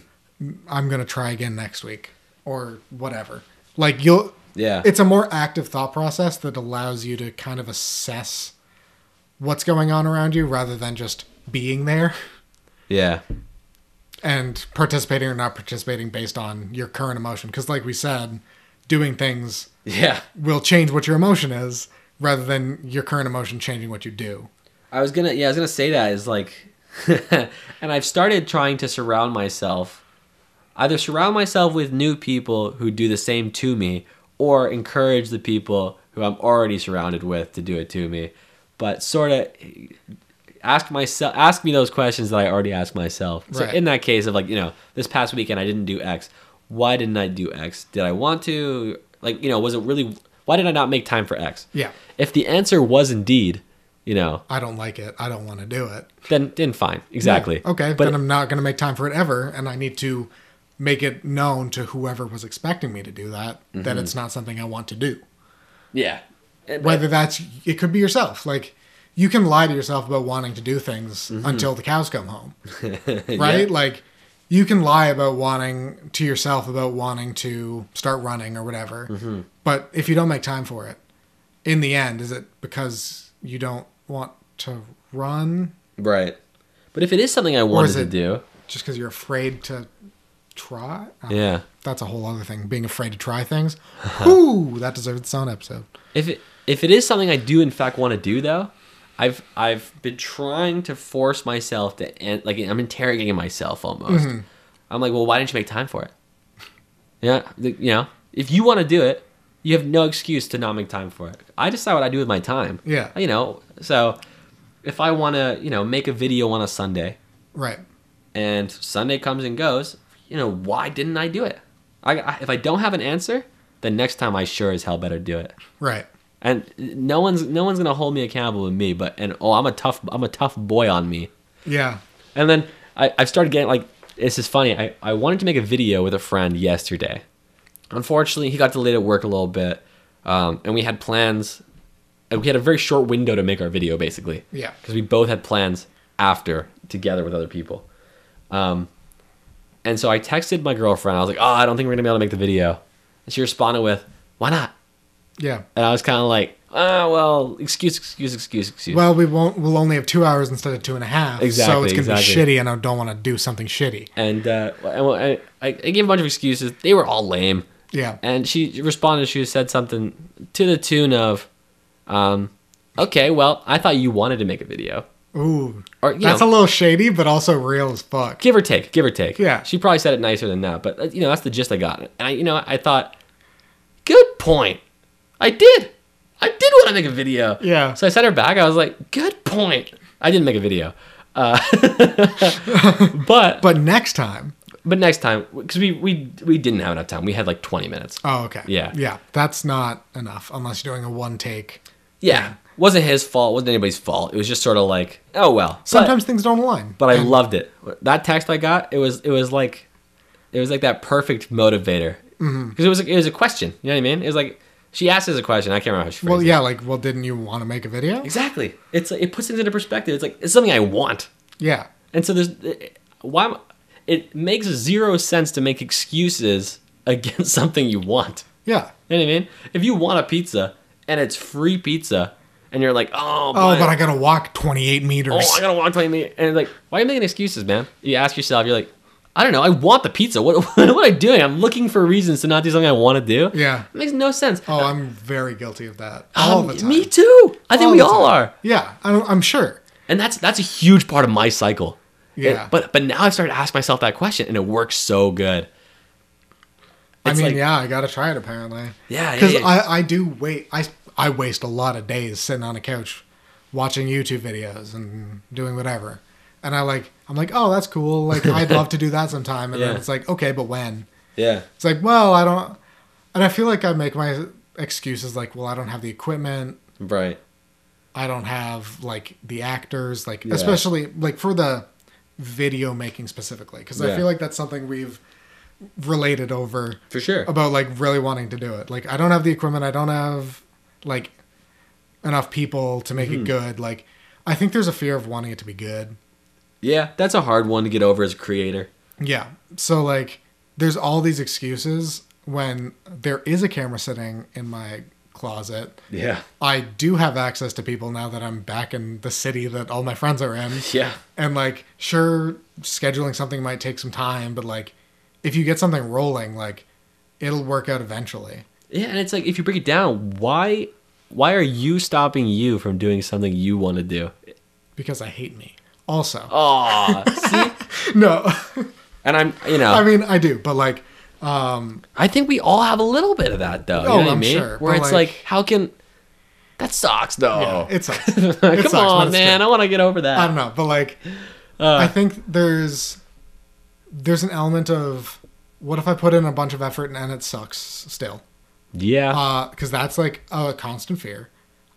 I'm going to try again next week or whatever. Like, you'll... Yeah. It's a more active thought process that allows you to kind of assess what's going on around you rather than just being there. Yeah. And participating or not participating based on your current emotion. Because like we said, doing things yeah. will change what your emotion is rather than your current emotion changing what you do. I was going to, yeah, I was going to say that is like, and I've started trying to surround myself, either surround myself with new people who do the same to me or encourage the people who I'm already surrounded with to do it to me. But sort of ask myself, ask me those questions that I already asked myself. Right. So in that case of like, you know, this past weekend I didn't do X. Why didn't I do X? Did I want to? Like, you know, was it really, why did I not make time for X? Yeah. If the answer was indeed, you know, I don't like it, I don't want to do it. Then, then fine. Exactly. Yeah. Okay. But then I'm not going to make time for it ever. And I need to make it known to whoever was expecting me to do that, mm-hmm. that it's not something I want to do. Yeah. It, Whether that's, it could be yourself. Like, you can lie to yourself about wanting to do things mm-hmm. until the cows come home. Right? Yeah. Like, you can lie about wanting, to yourself, about wanting to start running or whatever. Mm-hmm. But if you don't make time for it, in the end, is it because you don't want to run? Right. But if it is something I wanted to do. Just because you're afraid to... try? Um, yeah. That's a whole other thing. Being afraid to try things. Whoo! That deserves its own episode. If it if it is something I do in fact want to do though, I've I've been trying to force myself to and like I'm interrogating myself almost. Mm-hmm. I'm like, well, why didn't you make time for it? Yeah, you know, if you want to do it, you have no excuse to not make time for it. I decide what I do with my time. Yeah. You know, so if I want to, you know, make a video on a Sunday, right? And Sunday comes and goes. You know, why didn't I do it? I, I, if I don't have an answer, then next time I sure as hell better do it. Right. And no one's no one's gonna hold me accountable with me. But and oh, I'm a tough I'm a tough boy on me. Yeah. And then I I've started getting like this is funny. I I wanted to make a video with a friend yesterday. Unfortunately, he got delayed at work a little bit, um, and we had plans. We had a very short window to make our video, basically. Yeah. Because we both had plans after together with other people. Um. And so I texted my girlfriend. I was like, oh, I don't think we're going to be able to make the video. And she responded with, why not? Yeah. And I was kind of like, oh, well, excuse, excuse, excuse, excuse. Well, we won't, we'll only have two hours instead of two and a half. Exactly. So it's going to exactly. be shitty, and I don't want to do something shitty. And uh, I, I gave a bunch of excuses. They were all lame. Yeah. And she responded. She said something to the tune of, um, okay, well, I thought you wanted to make a video. Ooh, or, that's know, a little shady, but also real as fuck. Give or take, give or take. Yeah. She probably said it nicer than that, but, you know, that's the gist I got. And, I, you know, I thought, good point. I did. I did want to make a video. Yeah. So I sent her back. I was like, good point. I didn't make a video. Uh, but... but next time. But next time, because we, we, we didn't have enough time. We had, like, twenty minutes. Oh, okay. Yeah. Yeah, that's not enough, unless you're doing a one-take. Yeah. Thing. Wasn't his fault. Wasn't anybody's fault. It was just sort of like, oh well. Sometimes but, things don't align. But I and loved it. That text I got, it was it was like, it was like that perfect motivator because mm-hmm. it was it was a question. You know what I mean? It was like she asked us a question. I can't remember how she phrased it. Well, yeah, it. like, well, didn't you want to make a video? Exactly. It's like, it puts things into perspective. It's like it's something I want. Yeah. And so there's it, why it makes zero sense to make excuses against something you want. Yeah. You know what I mean? If you want a pizza and it's free pizza. And you're like, oh, but, oh, but I gotta walk twenty-eight meters. Oh, I gotta walk twenty meters. And like, why are you making excuses, man? You ask yourself, you're like, I don't know. I want the pizza. What, what am I doing? I'm looking for reasons to not do something I want to do. Yeah, it makes no sense. Oh, I'm very guilty of that all um, the time. Me too. I think all we all time. are. Yeah, I'm, I'm sure. And that's that's a huge part of my cycle. Yeah. It, but but now I've started to ask myself that question, and it works so good. It's I mean, like, yeah, I gotta try it apparently. Yeah, because yeah, yeah. I I do wait I. I waste a lot of days sitting on a couch watching YouTube videos and doing whatever. And I like, I'm like, oh, that's cool. Like, I'd love to do that sometime. And yeah. then it's like, okay, but when? Yeah. It's like, well, I don't... And I feel like I make my excuses like, well, I don't have the equipment. Right. I don't have, like, the actors. Like, yeah. especially, like, for the video making specifically. Because yeah. I feel like that's something we've related over. For sure. About, like, really wanting to do it. Like, I don't have the equipment. I don't have, like, enough people to make mm-hmm. it good. Like, I think there's a fear of wanting it to be good. Yeah, that's a hard one to get over as a creator. Yeah. So, like, there's all these excuses when there is a camera sitting in my closet. Yeah. I do have access to people now that I'm back in the city that all my friends are in. Yeah. And, like, sure, scheduling something might take some time, but, like, if you get something rolling, like, it'll work out eventually. Yeah, and it's like, if you break it down, why, why are you stopping you from doing something you want to do? Because I hate me. Also. Oh, see? No. And I'm, you know. I mean, I do, but like. Um, I think we all have a little bit of that, though. Oh, you know what I'm I mean? Sure. Where it's like, like, how can. That sucks, though. Yeah, it sucks. It Come sucks, on, man. True. I want to get over that. I don't know, but like. Uh, I think there's. There's an element of what if I put in a bunch of effort and, and it sucks still? Yeah. Because uh, that's like a constant fear.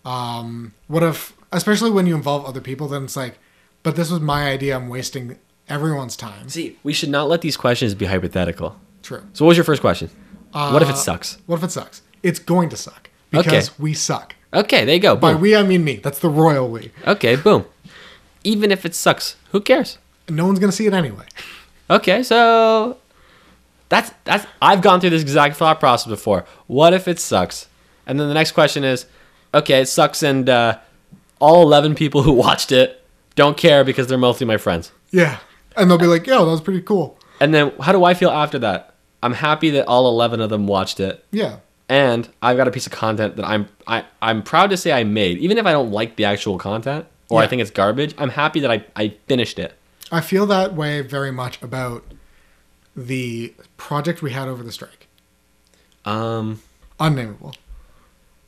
Um, what if. Especially when you involve other people, then it's like. But this was my idea. I'm wasting everyone's time. See, we should not let these questions be hypothetical. True. So what was your first question? Uh, what if it sucks? What if it sucks? It's going to suck. Because okay. we suck. Okay, there you go. Boom. By we, I mean me. That's the royal we. Okay, boom. Even if it sucks, who cares? No one's going to see it anyway. Okay, so that's that's. I've gone through this exact thought process before. What if it sucks? And then the next question is, okay, it sucks and uh, all eleven people who watched it don't care because they're mostly my friends. Yeah. And they'll be like, yo, that was pretty cool. And then how do I feel after that? I'm happy that all eleven of them watched it. Yeah. And I've got a piece of content that I'm I, I'm proud to say I made. Even if I don't like the actual content or yeah. I think it's garbage, I'm happy that I, I finished it. I feel that way very much about the project we had over the strike. Um. Unnameable.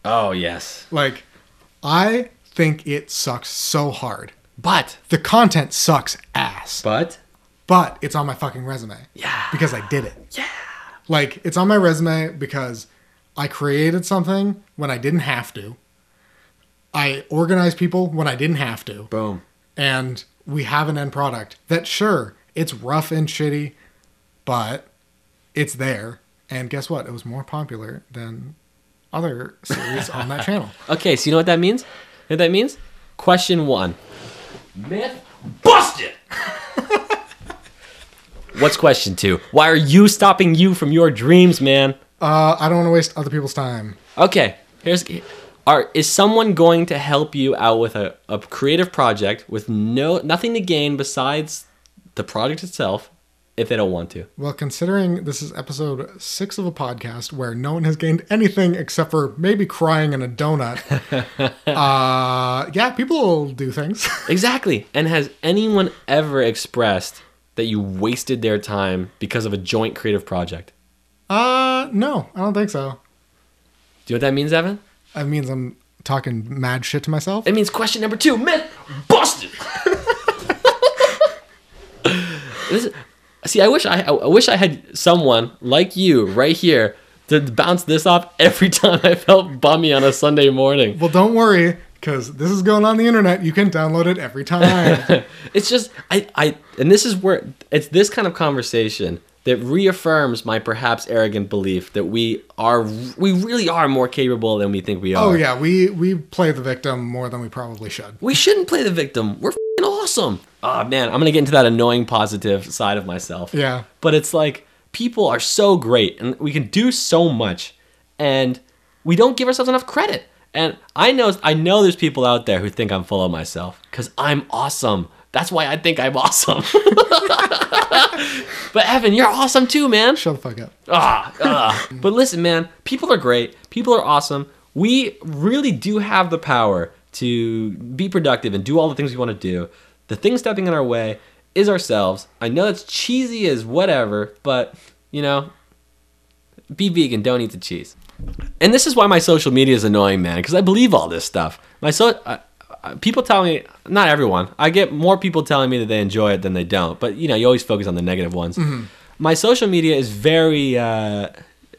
Oh, yes. Like, I think it sucks so hard. But the content sucks ass. But? But it's on my fucking resume. Yeah. Because I did it. Yeah. Like, it's on my resume because I created something when I didn't have to. I organized people when I didn't have to. Boom. And we have an end product that, sure, it's rough and shitty, but it's there. And guess what? It was more popular than other series on that channel. Okay, so you know what that means? You know what that means? Question one. Myth busted. What's question two? Why are you stopping you from your dreams, man? Uh, I don't want to waste other people's time. Okay, here's are is someone going to help you out with a, a creative project with no nothing to gain besides the project itself if they don't want to? Well, considering this is episode six of a podcast where no one has gained anything except for maybe crying in a donut, uh, yeah, people do things. Exactly. And has anyone ever expressed that you wasted their time because of a joint creative project? Uh, no, I don't think so. Do you know what that means, Evan? That means I'm talking mad shit to myself. It means question number two, myth busted. This is... See, I wish I, I wish I had someone like you right here to bounce this off every time I felt bummy on a Sunday morning. Well, don't worry, because this is going on the internet. You can download it every time. It's just, I, I, and this is where, it's this kind of conversation that reaffirms my perhaps arrogant belief that we are, we really are more capable than we think we are. Oh, yeah, we, we play the victim more than we probably should. We shouldn't play the victim. We're f***ing awesome. Oh, man, I'm going to get into that annoying positive side of myself. Yeah. But it's like, people are so great, and we can do so much, and we don't give ourselves enough credit. And I know I know there's people out there who think I'm full of myself, because I'm awesome. That's why I think I'm awesome. But Evan, you're awesome too, man. Shut the fuck up. Ah, ah. But listen, man, people are great. People are awesome. We really do have the power to be productive and do all the things we want to do. The thing stepping in our way is ourselves. I know it's cheesy as whatever, but, you know, be vegan, don't eat the cheese. And this is why my social media is annoying, man, because I believe all this stuff. My so I, people tell me, not everyone, I get more people telling me that they enjoy it than they don't. But, you know, you always focus on the negative ones. Mm-hmm. My social media is very, uh,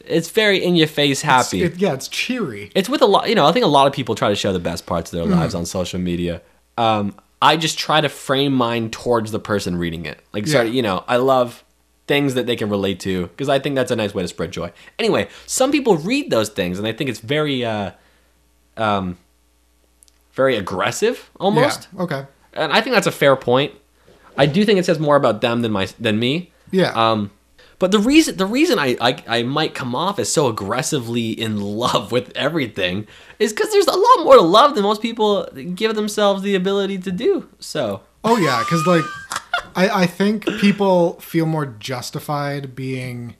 it's very in-your-face happy. It's, it, yeah, it's cheery. It's with a lot, you know, I think a lot of people try to show the best parts of their mm-hmm. lives on social media. Um, I just try to frame mine towards the person reading it. Like, yeah. Sorry, you know, I love things that they can relate to because I think that's a nice way to spread joy. Anyway, some people read those things and I think it's very, uh, um, very aggressive almost. Yeah, okay. And I think that's a fair point. I do think it says more about them than my than me. Yeah. Um, but the reason the reason I, I, I might come off as so aggressively in love with everything is because there's a lot more to love than most people give themselves the ability to do. So. Oh yeah, because like, I I think people feel more justified being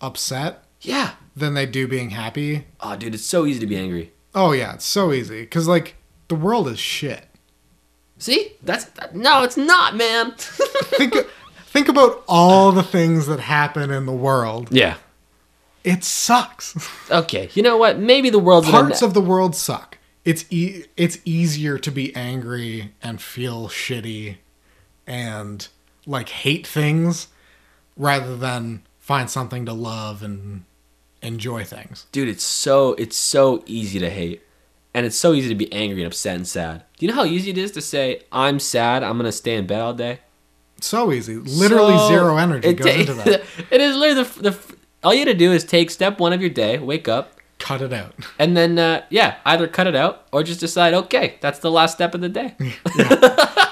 upset. Yeah. Than they do being happy. Oh, dude, it's so easy to be angry. Oh yeah, it's so easy because like the world is shit. See, that's that, no, it's not, man. think. Think about all the things that happen in the world. Yeah. It sucks. Okay. You know what? Maybe the world's... Parts of the world suck. It's e- it's easier to be angry and feel shitty and, like, hate things rather than find something to love and enjoy things. Dude, it's so it's so easy to hate. And it's so easy to be angry and upset and sad. Do you know how easy it is to say, I'm sad, I'm going to stay in bed all day? So easy. Literally so zero energy it, goes it, into that. It is literally the, the... All you had to do is take step one of your day, wake up. Cut it out. And then, uh, yeah, either cut it out or just decide, okay, that's the last step of the day. Yeah.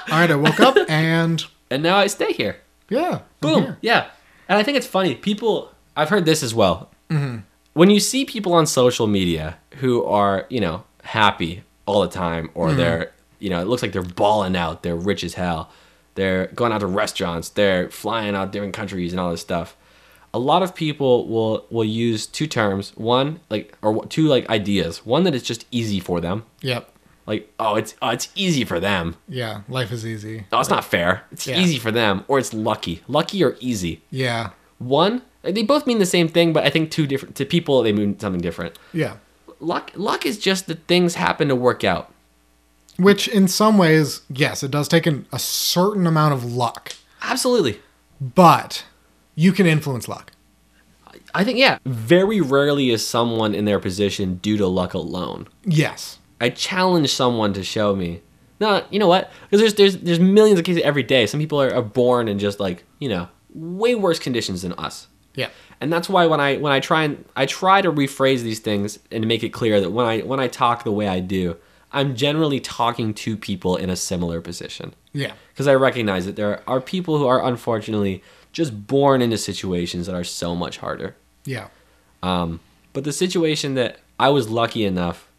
All right, I woke up and... And now I stay here. Yeah. Boom. Here. Yeah. And I think it's funny. People... I've heard this as well. Mm-hmm. When you see people on social media who are, you know, happy all the time or mm-hmm. they're, you know, it looks like they're balling out. They're rich as hell. They're going out to restaurants. They're flying out different countries and all this stuff. A lot of people will will use two terms. One, like, or two, like, ideas. One, that it's just easy for them. Yep. Like, oh, it's oh, it's easy for them. Yeah, life is easy. Oh, it's like, not fair. It's yeah. easy for them. Or it's lucky. Lucky or easy. Yeah. One, they both mean the same thing, but I think two different, to people, they mean something different. Yeah. Luck, luck is just that things happen to work out. Which, in some ways, yes, it does take an, a certain amount of luck. Absolutely. But you can influence luck. I think, yeah. Very rarely is someone in their position due to luck alone. Yes. I challenge someone to show me. No, you know what? Because there's, there's, there's millions of cases every day. Some people are, are born in just, like, you know, way worse conditions than us. Yeah. And that's why when I when I try and I try to rephrase these things and make it clear that when I when I talk the way I do, I'm generally talking to people in a similar position. Yeah. Because I recognize that there are people who are unfortunately just born into situations that are so much harder. Yeah. Um, but the situation that I was lucky enough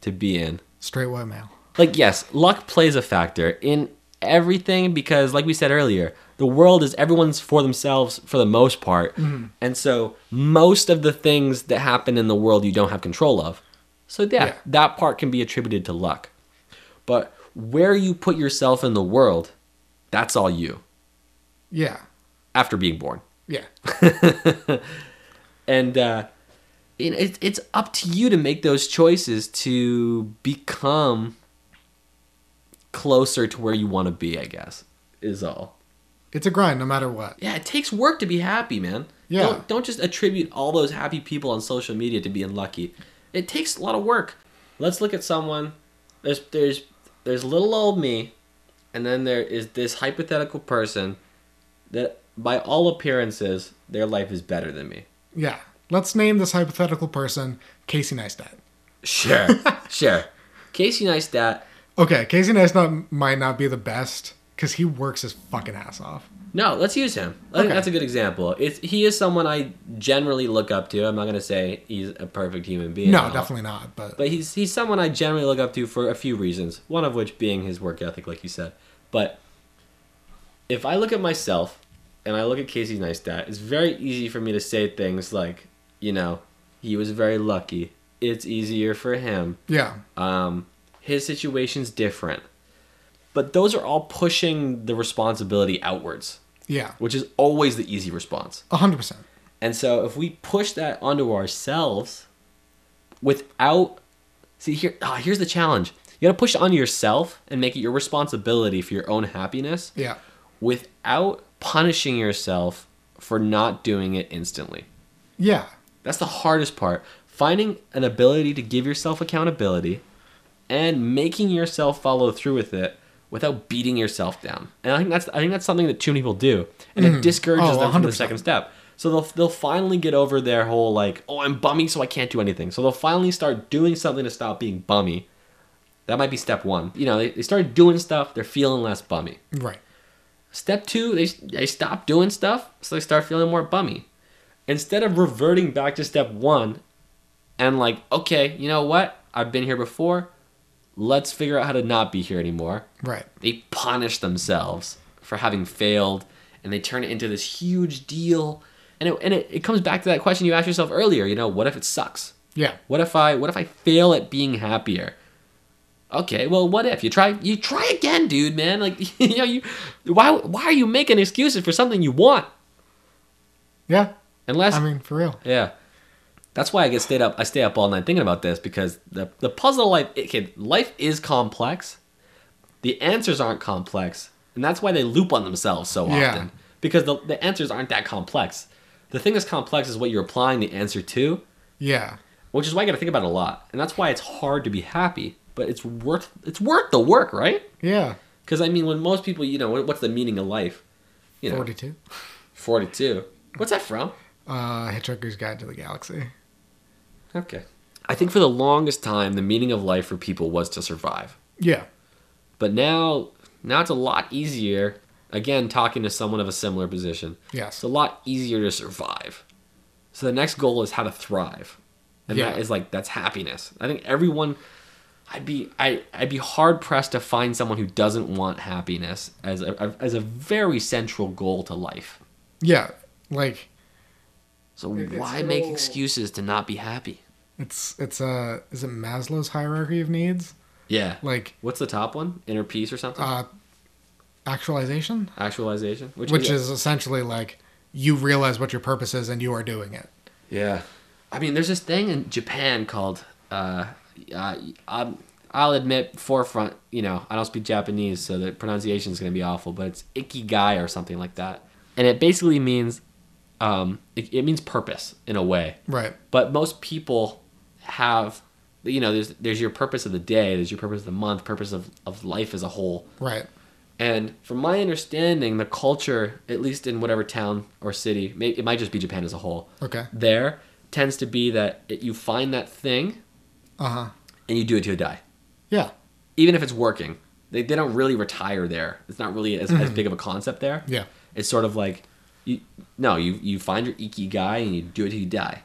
to be in. Straight white male. Like, yes, luck plays a factor in everything because, like we said earlier, the world is everyone's for themselves for the most part. Mm-hmm. And so most of the things that happen in the world you don't have control of. So yeah, yeah, that part can be attributed to luck. But where you put yourself in the world, that's all you. Yeah. After being born. Yeah. And uh, it, it's up to you to make those choices to become closer to where you want to be, I guess, is all. It's a grind no matter what. Yeah, it takes work to be happy, man. Yeah. Don't, don't just attribute all those happy people on social media to being lucky. It takes a lot of work. Let's look at someone. There's there's there's little old me, and then there is this hypothetical person that, by all appearances, their life is better than me. Yeah. Let's name this hypothetical person Casey Neistat. Sure. Sure. Casey Neistat. Okay, Casey Neistat might not be the best because he works his fucking ass off. No, let's use him. I think okay. That's a good example. It's, he is someone I generally look up to. I'm not going to say he's a perfect human being. No, definitely not. But but he's he's someone I generally look up to for a few reasons, one of which being his work ethic, like you said. But if I look at myself and I look at Casey Neistat, it's very easy for me to say things like, you know, he was very lucky. It's easier for him. Yeah. Um, his situation's different. But those are all pushing the responsibility outwards. Yeah. Which is always the easy response. one hundred percent. And so if we push that onto ourselves without... See, here. Oh, here's the challenge. you got to push it on yourself and make it your responsibility for your own happiness. Yeah. Without punishing yourself for not doing it instantly. Yeah. That's the hardest part. Finding an ability to give yourself accountability and making yourself follow through with it without beating yourself down. And I think that's I think that's something that too many people do. And mm. it discourages oh, them from one hundred percent. The second step. So they'll they'll finally get over their whole like, oh, I'm bummy, so I can't do anything. So they'll finally start doing something to stop being bummy. That might be step one. You know, they, they started doing stuff, they're feeling less bummy. Right. Step two, they they stop doing stuff, so they start feeling more bummy. Instead of reverting back to step one and like, okay, you know what? I've been here before. Let's figure out how to not be here anymore. Right. They punish themselves for having failed, and they turn it into this huge deal. And it and it, it comes back to that question you asked yourself earlier. You know, what if it sucks? Yeah. What if I what if I fail at being happier? Okay, well, what if you try you try again, dude, man? Like, you know, you why why are you making excuses for something you want? Yeah. Unless I mean, for real. Yeah. That's why I get stayed up. I stay up all night thinking about this, because the the puzzle life it can, life is complex. The answers aren't complex, and that's why they loop on themselves so often. Yeah. Because the the answers aren't that complex. The thing that's complex is what you're applying the answer to. Yeah. Which is why I got to think about it a lot, and that's why it's hard to be happy. But it's worth it's worth the work, right? Yeah. Because I mean, when most people, you know, what's the meaning of life? You know, forty-two. forty-two. What's that from? Uh, Hitchhiker's Guide to the Galaxy. Okay. I think for the longest time, the meaning of life for people was to survive. Yeah. But now, now it's a lot easier. Again, talking to someone of a similar position. Yes. It's a lot easier to survive. So the next goal is how to thrive. And yeah. that is like, that's happiness. I think everyone, I'd be, I, I'd be hard pressed to find someone who doesn't want happiness as a, as a very central goal to life. Yeah. Like... So why make excuses to not be happy? It's it's uh is it Maslow's hierarchy of needs? Yeah. Like what's the top one? Inner peace or something? Uh, actualization. Actualization, which, which is essentially like you realize what your purpose is and you are doing it. Yeah. I mean, there's this thing in Japan called uh, uh I'm, I'll admit forefront. You know, I don't speak Japanese, so the pronunciation is going to be awful, but it's ikigai or something like that, and it basically means. Um, it, it means purpose in a way, right? But most people have, you know, there's there's your purpose of the day, there's your purpose of the month, purpose of, of life as a whole, right? And from my understanding, the culture, at least in whatever town or city, may, it might just be Japan as a whole, okay, there tends to be that it, you find that thing, uh huh, and you do it till you die, yeah. Even if it's working, they they don't really retire there. It's not really as, mm-hmm. as big of a concept there. Yeah, it's sort of like. You, no, you you find your ikigai and you do it till you die.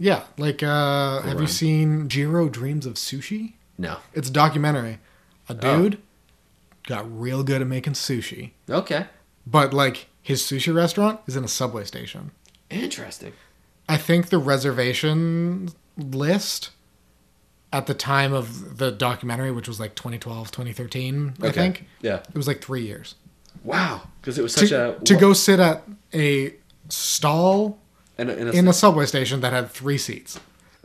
Yeah, like, uh, have you seen Jiro Dreams of Sushi? No. It's a documentary. A dude oh. got real good at making sushi. Okay. But, like, his sushi restaurant is in a subway station. Interesting. I think the reservation list at the time of the documentary, which was, like, twenty twelve, twenty thirteen, okay. I think. Yeah. It was, like, three years. Wow, because it was such to, a... To go sit at a stall in a, in a, in a subway station that had three seats.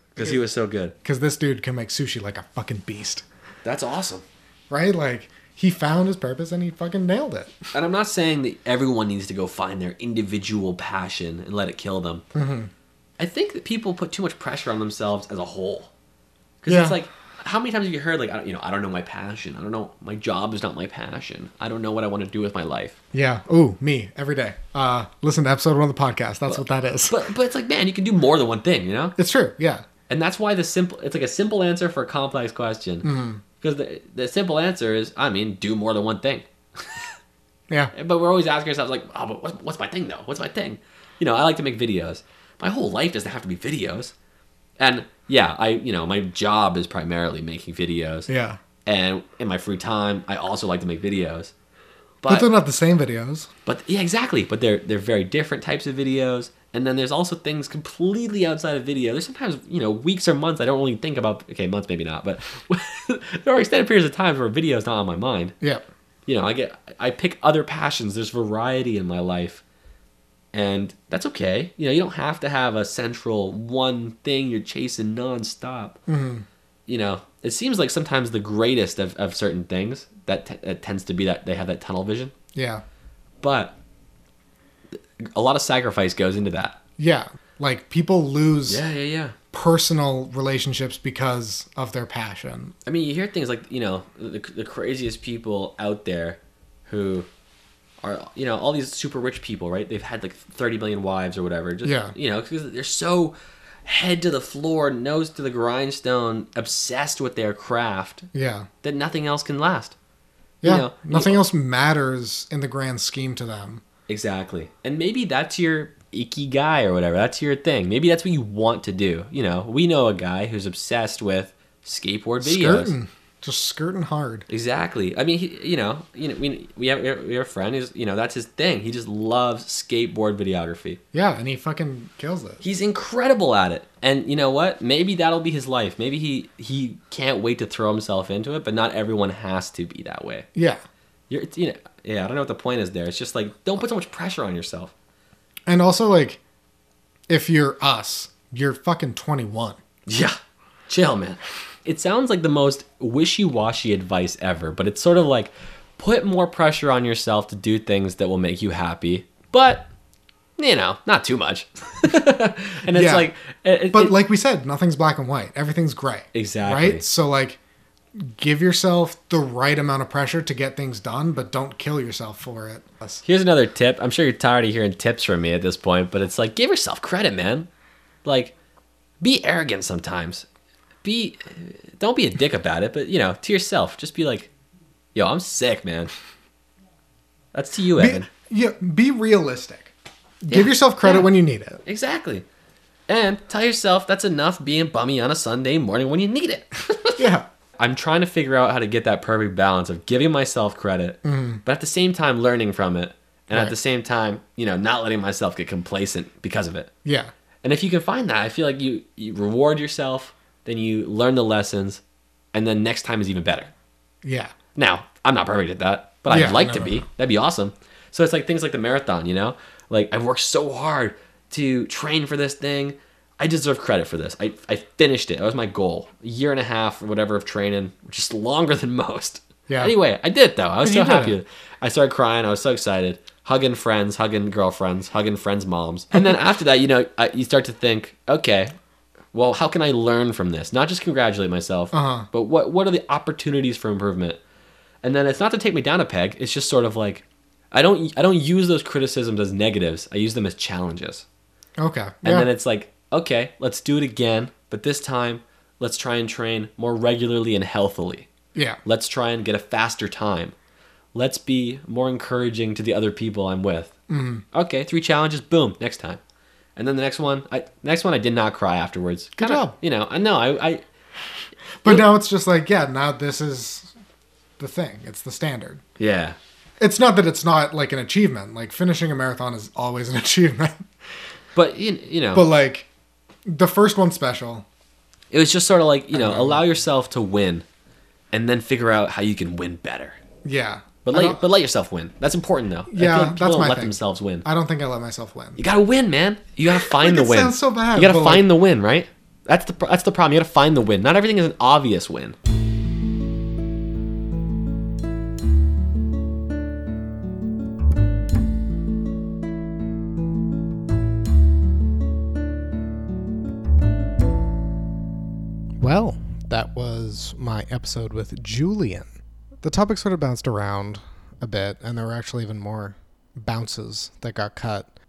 Because he was so good. Because this dude can make sushi like a fucking beast. That's awesome. Right? Like, he found his purpose and he fucking nailed it. And I'm not saying that everyone needs to go find their individual passion and let it kill them. Mm-hmm. I think that people put too much pressure on themselves as a whole. Because yeah. it's like... How many times have you heard, like, I don't, you know, I don't know my passion. I don't know. My job is not my passion. I don't know what I want to do with my life. Yeah. Ooh, me. Every day. Uh, listen to episode one of the podcast. That's but, what that is. But but it's like, man, you can do more than one thing, you know? It's true. Yeah. And that's why the simple, it's like a simple answer for a complex question. Mm-hmm. Because the, the simple answer is, I mean, do more than one thing. yeah. But we're always asking ourselves, like, oh, but what's, what's my thing, though? What's my thing? You know, I like to make videos. My whole life doesn't have to be videos. And... Yeah, I you know, my job is primarily making videos. Yeah. And in my free time, I also like to make videos. But, but they're not the same videos. But yeah, exactly. But they're they're very different types of videos. And then there's also things completely outside of video. There's sometimes, you know, weeks or months I don't really think about. Okay, months maybe not, but there are extended periods of time where video is not on my mind. Yeah. You know, I get I pick other passions. There's variety in my life. And that's okay. You know, you don't have to have a central one thing you're chasing nonstop. Mm-hmm. you know, it seems like sometimes the greatest of, of certain things, that t- it tends to be that they have that tunnel vision. Yeah. But a lot of sacrifice goes into that. Yeah. Like people lose yeah, yeah, yeah. personal relationships because of their passion. I mean, you hear things like, you know, the, the craziest people out there who are, you know, all these super rich people, right? They've had like thirty million wives or whatever. Just, yeah. You know, because they're so head to the floor, nose to the grindstone, obsessed with their craft. Yeah. That nothing else can last. Yeah. You know, nothing you, else matters in the grand scheme to them. Exactly. And maybe that's your ikigai or whatever. That's your thing. Maybe that's what you want to do. You know, we know a guy who's obsessed with skateboard videos. Skirting. Just skirting hard. Exactly. I mean, he, you know, you know, we we have, we have a friend who's, you know, that's his thing. He just loves skateboard videography. Yeah, and he fucking kills it. He's incredible at it. And you know what? Maybe that'll be his life. Maybe he, he can't wait to throw himself into it, but not everyone has to be that way. Yeah. You're, you know, yeah, I don't know what the point is there. It's just like, don't put so much pressure on yourself. And also, like, if you're us, you're fucking twenty-one. Yeah. Chill, man. It sounds like the most wishy-washy advice ever, but it's sort of like, put more pressure on yourself to do things that will make you happy, but, you know, not too much. And it's yeah. like... It, but it, like we said, nothing's black and white. Everything's gray. Exactly. Right? So, like, give yourself the right amount of pressure to get things done, but don't kill yourself for it. Here's another tip. I'm sure you're tired of hearing tips from me at this point, but it's like, give yourself credit, man. Like, be arrogant sometimes. Be, don't be a dick about it, but, you know, to yourself, just be like, yo, I'm sick, man. That's to you, Evan. Be, yeah, be realistic. Yeah, give yourself credit yeah. when you need it. Exactly. And tell yourself that's enough being bummy on a Sunday morning when you need it. Yeah. I'm trying to figure out how to get that perfect balance of giving myself credit, mm. but at the same time learning from it, and right. at the same time, you know, not letting myself get complacent because of it. Yeah. And if you can find that, I feel like you, you reward yourself, then you learn the lessons, and then next time is even better. Yeah. Now, I'm not perfect at that, but yeah, I'd like no, to be. No. That'd be awesome. So it's like things like the marathon, you know? Like, I've worked so hard to train for this thing. I deserve credit for this. I I finished it. That was my goal. A year and a half or whatever of training, which is longer than most. Yeah. Anyway, I did it, though. I was so happy. It. I started crying. I was so excited. Hugging friends, hugging girlfriends, hugging friends' moms. And then after that, you know, I, you start to think, okay, well, how can I learn from this? Not just congratulate myself, uh-huh. but what what are the opportunities for improvement? And then it's not to take me down a peg. It's just sort of like, I don't I don't use those criticisms as negatives. I use them as challenges. Okay. And yeah. then it's like, okay, let's do it again. But this time, let's try and train more regularly and healthily. Yeah. Let's try and get a faster time. Let's be more encouraging to the other people I'm with. Mm-hmm. Okay, three challenges. Boom. Next time. And then the next one, I next one I did not cry afterwards. Good Kinda, job. You know, I know. I, I But look, now it's just like, yeah, now this is the thing. It's the standard. Yeah. It's not that it's not like an achievement. Like finishing a marathon is always an achievement. But, you, you know. But like the first one special. It was just sort of like, you know, allow yourself to win and then figure out how you can win better. Yeah. But let, but let yourself win. That's important, though. Yeah, I feel like people that's my don't let thing. Themselves win. I don't think I let myself win. You gotta win, man. You gotta find like the win. It sounds so bad. You gotta find like... the win, right? That's the that's the problem. You gotta find the win. Not everything is an obvious win. Well, that was my episode with Julian. The topic sort of bounced around a bit, and there were actually even more bounces that got cut.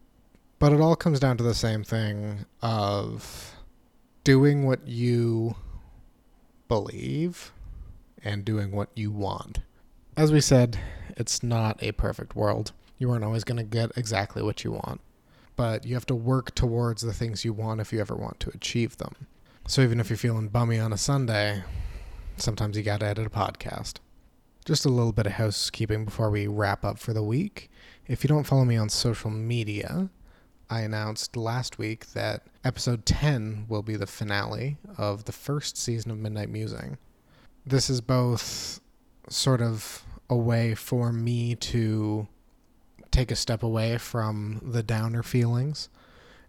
But it all comes down to the same thing of doing what you believe and doing what you want. As we said, it's not a perfect world. You aren't always going to get exactly what you want, but you have to work towards the things you want if you ever want to achieve them. So even if you're feeling bummy on a Sunday, sometimes you got to edit a podcast. Just a little bit of housekeeping before we wrap up for the week. If you don't follow me on social media, I announced last week that episode ten will be the finale of the first season of Midnight Musing. This is both sort of a way for me to take a step away from the downer feelings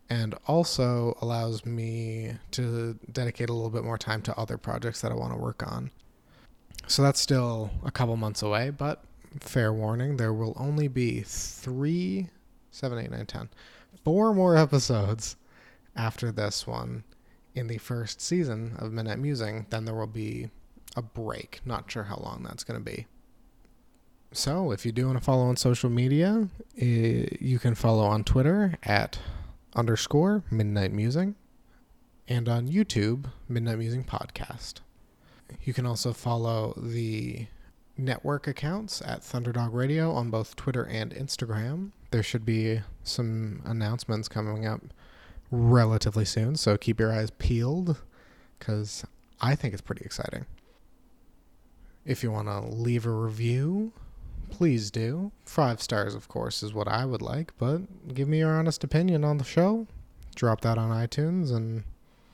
and also allows me to dedicate a little bit more time to other projects that I want to work on. So that's still a couple months away, but fair warning, there will only be three, seven, eight, nine, ten, four more episodes after this one in the first season of Midnight Musing. Then there will be a break. Not sure how long that's going to be. So if you do want to follow on social media, it, you can follow on Twitter at underscore Midnight Musing and on YouTube, Midnight Musing Podcast. You can also follow the network accounts at Thunderdog Radio on both Twitter and Instagram. There should be some announcements coming up relatively soon, so keep your eyes peeled because I think it's pretty exciting. If you want to leave a review, please do. Five stars, of course, is what I would like, but give me your honest opinion on the show. Drop that on iTunes and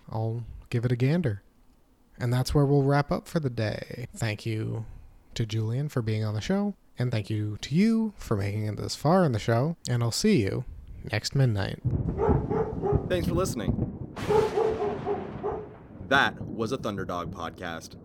I'll give it a gander. And that's where we'll wrap up for the day. Thank you to Julian for being on the show, and thank you to you for making it this far in the show, and I'll see you next midnight. Thanks for listening. That was a Thunderdog podcast.